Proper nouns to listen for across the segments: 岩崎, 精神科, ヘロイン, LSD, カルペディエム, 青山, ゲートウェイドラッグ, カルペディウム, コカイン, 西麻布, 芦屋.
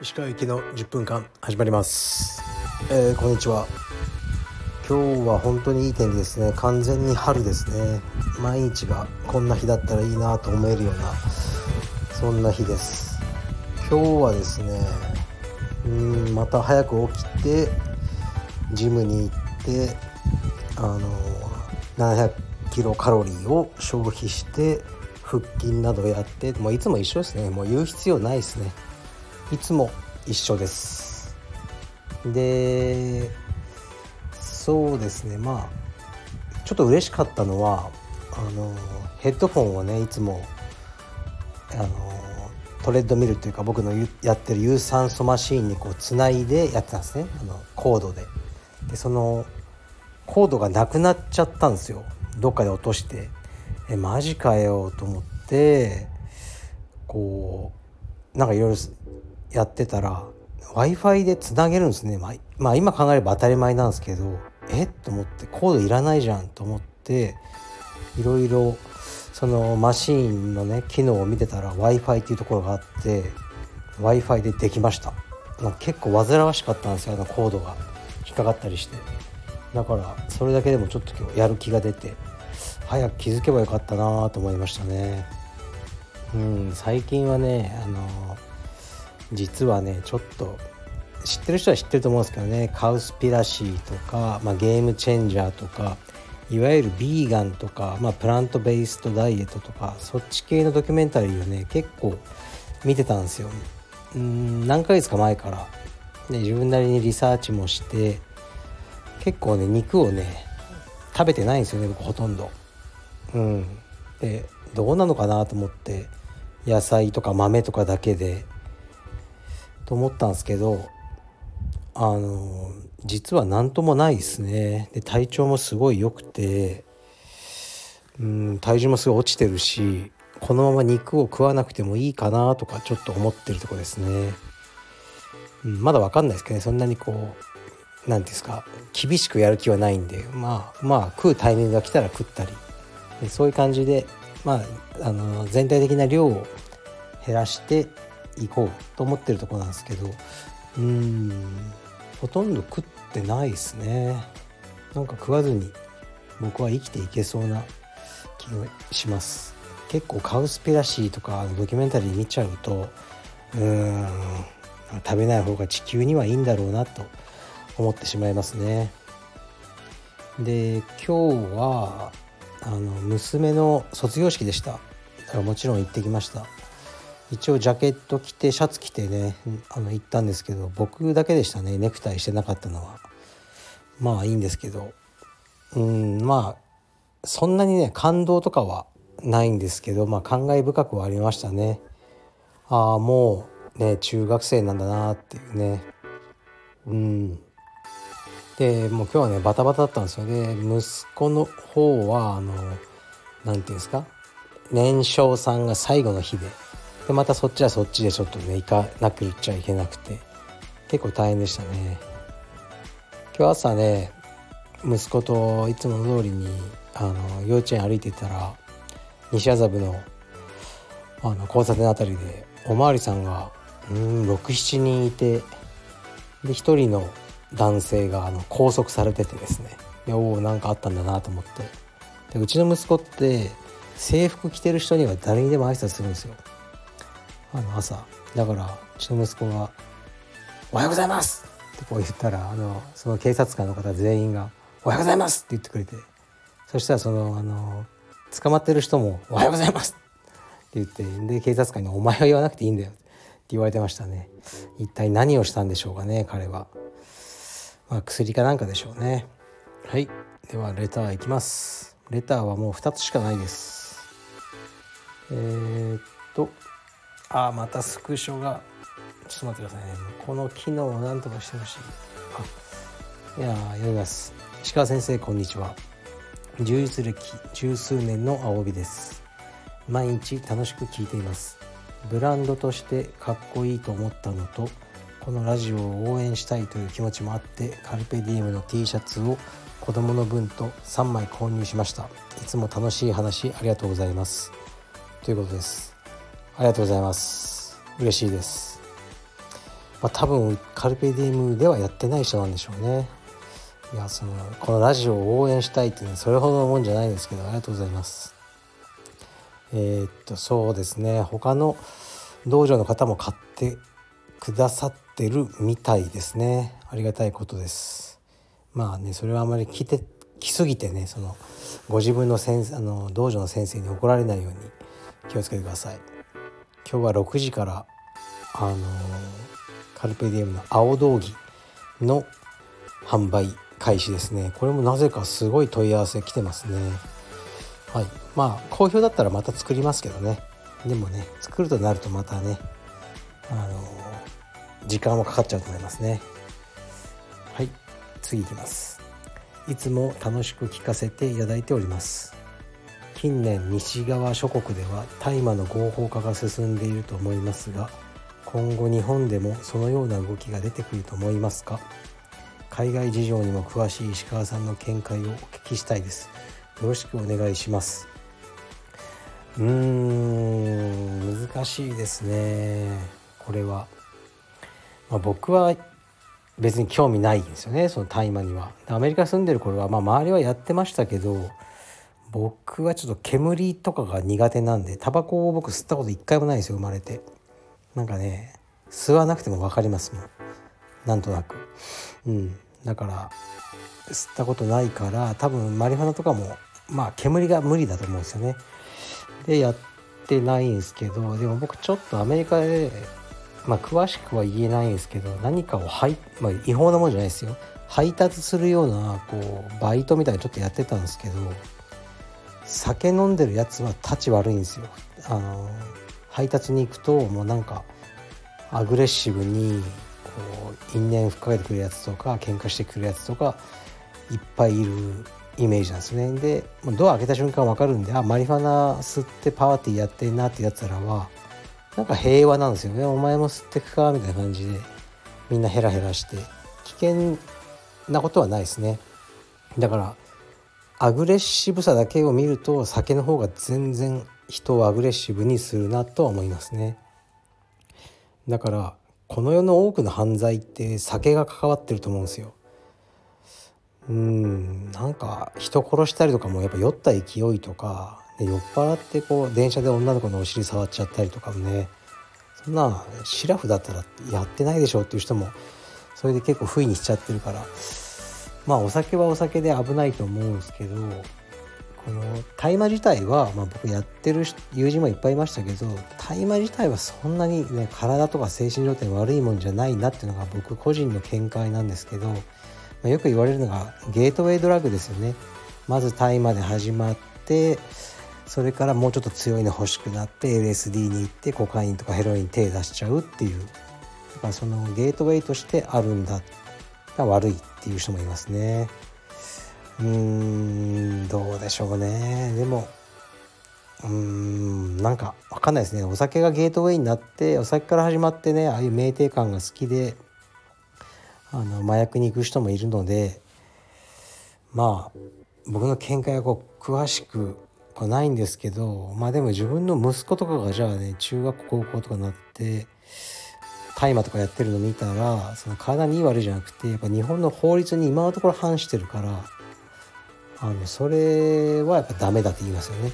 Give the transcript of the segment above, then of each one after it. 石川行きの10分間始まります、こんにちは。今日は本当にいい天気ですね。完全に春ですね。毎日がこんな日だったらいいなと思えるようなそんな日です。今日はですねまた早く起きてジムに行って700キロカロリーを消費して腹筋などやって、もういつも一緒ですね。もう言う必要ないですね。いつも一緒です。で、そうですね、まあちょっと嬉しかったのはヘッドフォンをね、いつもトレッドミルというか僕のやってる有酸素マシーンにこうつないでやってたんですね。コードで。で、そのコードがなくなっちゃったんですよ。どっかで落として、マジかよと思って、こうなんかいろいろやってたら Wi-Fi でつなげるんですね。まあ今考えれば当たり前なんですけど、と思って、コードいらないじゃんと思って、いろいろそのマシーンのね機能を見てたら Wi-Fi っていうところがあって Wi-Fi でできました。結構煩わしかったんですよ。コードが引っかかったりして。だからそれだけでもちょっと今日やる気が出て、早く気づけばよかったなと思いましたね。最近はね、実はね、ちょっと知ってる人は知ってると思うんですけどね、カウスピラシーとか、ゲームチェンジャーとか、いわゆるビーガンとか、プラントベースドダイエットとか、そっち系のドキュメンタリーをね結構見てたんですよ。何ヶ月か前から、ね、自分なりにリサーチもして、結構ね肉をね食べてないんですよね、僕ほとんど。で、どうなのかなと思って、野菜とか豆とかだけでと思ったんですけど、実は何ともないですね。で、体調もすごい良くて、体重もすごい落ちてるし、このまま肉を食わなくてもいいかなとかちょっと思ってるとこですね。まだ分かんないですけどね、そんなにこうなんですか、厳しくやる気はないんで、まあ食うタイミングが来たら食ったり、でそういう感じで、全体的な量を減らしていこうと思ってるところなんですけど、ほとんど食ってないですね。なんか食わずに僕は生きていけそうな気がします。結構カウスピラシーとかドキュメンタリー見ちゃうと、食べない方が地球にはいいんだろうなと思ってしまいますね。で、今日は娘の卒業式でした。だからもちろん行ってきました。一応ジャケット着てシャツ着てね、行ったんですけど、僕だけでしたね、ネクタイしてなかったのは。まあいいんですけど、まあそんなにね感動とかはないんですけど、感慨深くはありましたね。もうね中学生なんだなっていうね。で、もう今日はねバタバタだったんですよね。息子の方はなんていうんですか、年少さんが最後の日で、でまたそっちはそっちでちょっとね行かなくちゃいけなくて、結構大変でしたね。今日朝ね息子といつもの通りに幼稚園歩いてたら、西麻布の交差点のあたりでおまわりさんが6,7 人いて、で一人の男性が拘束されててですね、なんかあったんだなと思って。で、うちの息子って制服着てる人には誰にでも挨拶するんですよ、朝。だからうちの息子がおはようございますってこう言ったら、その警察官の方全員がおはようございますって言ってくれて、そしたら捕まってる人もおはようございますって言って、で警察官にお前は言わなくていいんだよって言われてましたね。一体何をしたんでしょうかね、彼は。薬かなんかでしょうね。はい、ではレターいきます。レターはもう2つしかないです。またスクショが、ちょっと待ってくださいね。この機能をなんとかしてほしい。読みます。石川先生こんにちは。充実歴十数年の青帯です。毎日楽しく聞いています。ブランドとしてかっこいいと思ったのと、このラジオを応援したいという気持ちもあって、カルペディエムの T シャツを子供の分と3枚購入しました。いつも楽しい話ありがとうございますということです。ありがとうございます。嬉しいです。多分カルペディウムではやってない人なんでしょうね。いや、このラジオを応援したいっていうのはそれほどのもんじゃないんですけど、ありがとうございます。そうですね、他の道場の方も買ってくださってるみたいですね。ありがたいことです。それはあまり来すぎてね、ご自分の道場の先生に怒られないように気をつけてください。今日は6時からカルペディウムの青道着の販売開始ですね。これもなぜかすごい問い合わせ来てますね。はい、好評だったらまた作りますけどね。でもね、作るとなるとまたね、時間はかかっちゃうと思いますね。はい、次いきます。いつも楽しく聞かせていただいております。近年西側諸国では大麻の合法化が進んでいると思いますが、今後日本でもそのような動きが出てくると思いますか？海外事情にも詳しい石川さんの見解をお聞きしたいです。よろしくお願いします。難しいですね、これは。僕は別に興味ないんですよね、その大麻には。アメリカ住んでる頃は、周りはやってましたけど、僕はちょっと煙とかが苦手なんで、タバコを僕吸ったこと一回もないですよ、生まれて。吸わなくても分かりますもん、なんとなく。だから吸ったことないから、多分マリファナとかも煙が無理だと思うんですよね。でやってないんですけど、でも僕ちょっとアメリカで詳しくは言えないんですけど、何かを違法なもんじゃないですよ、配達するようなバイトみたいなのちょっとやってたんですけど、酒飲んでるやつは立ち悪いんですよ。配達に行くともうアグレッシブに因縁吹っかけてくるやつとか喧嘩してくるやつとかいっぱいいるイメージなんですね。でドア開けた瞬間分かるんで、マリファナ吸ってパーティーやってんなってやつらは平和なんですよね。お前も吸ってくかみたいな感じでみんなヘラヘラして、危険なことはないですね。だからアグレッシブさだけを見ると酒の方が全然人をアグレッシブにするなとは思いますね。だからこの世の多くの犯罪って酒が関わってると思うんですよ。人殺したりとかもやっぱ酔った勢いとかで、酔っ払って電車で女の子のお尻触っちゃったりとかもね、そんなシラフだったらやってないでしょっていう人もそれで結構不意にしちゃってるから、お酒はお酒で危ないと思うんですけど、この大麻自体は、僕やってる友人もいっぱいいましたけど、大麻自体はそんなにね、体とか精神状態悪いもんじゃないなっていうのが僕個人の見解なんですけど、よく言われるのがゲートウェイドラッグですよね。まず大麻で始まって、それからもうちょっと強いの欲しくなって LSD に行って、コカインとかヘロインに手出しちゃうっていう、だからそのゲートウェイとしてあるんだが悪いっていう人もいますね。どうでしょうね。でも分かんないですね。お酒がゲートウェイになって、お酒から始まってね、ああいう酩酊感が好きで麻薬に行く人もいるので、僕の見解は詳しくはないんですけど、でも自分の息子とかがじゃあね、中学高校とかになって大麻とかやってるの見たら、その体にいい悪いじゃなくて、やっぱ日本の法律に今のところ反してるから、それはやっぱダメだって言いますよね。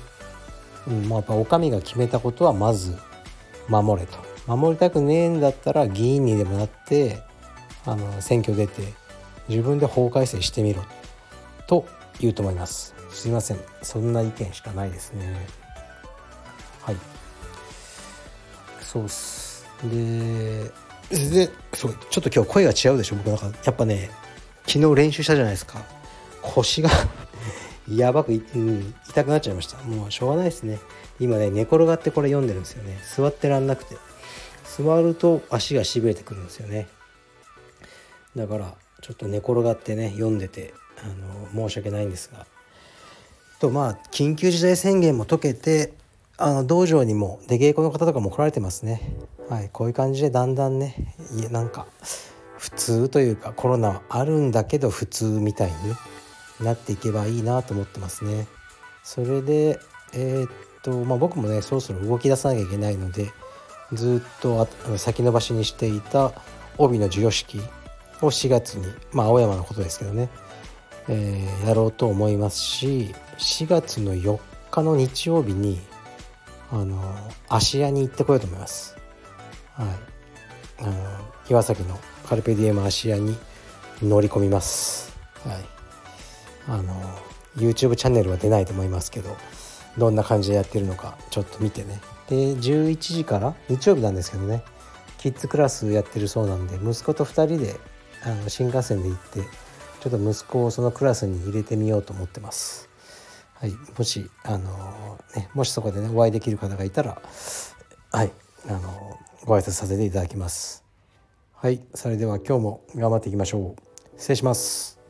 やっぱお上が決めたことはまず守れと。守りたくねえんだったら議員にでもなって、選挙出て自分で法改正してみろと言うと思います。すいません、そんな意見しかないですね。はい、そうっす。でそうちょっと今日声が違うでしょ。僕やっぱね、昨日練習したじゃないですか。腰がやばく痛くなっちゃいました。もうしょうがないですね。今ね、寝転がってこれ読んでるんですよね。座ってらんなくて、座ると足がしびれてくるんですよね。だからちょっと寝転がってね読んでて、申し訳ないんですが、と緊急事態宣言も解けて、道場にも出稽古の方とかも来られてますね。はい、こういう感じでだんだんね、普通というか、コロナはあるんだけど普通みたいになっていけばいいなと思ってますね。それで僕もねそろそろ動き出さなきゃいけないので、ずっと先延ばしにしていた帯の授与式を4月に、青山のことですけどね、やろうと思いますし、4月の4日の日曜日に芦屋に行ってこようと思います。岩崎のカルペディエム芦屋に乗り込みます。YouTube チャンネルは出ないと思いますけど、どんな感じでやってるのかちょっと見てね。で11時から日曜日なんですけどね、キッズクラスやってるそうなんで、息子と2人で新幹線で行って、ちょっと息子をそのクラスに入れてみようと思ってます。もしもしそこでねお会いできる方がいたらご挨拶させていただきます。それでは今日も頑張っていきましょう。失礼します。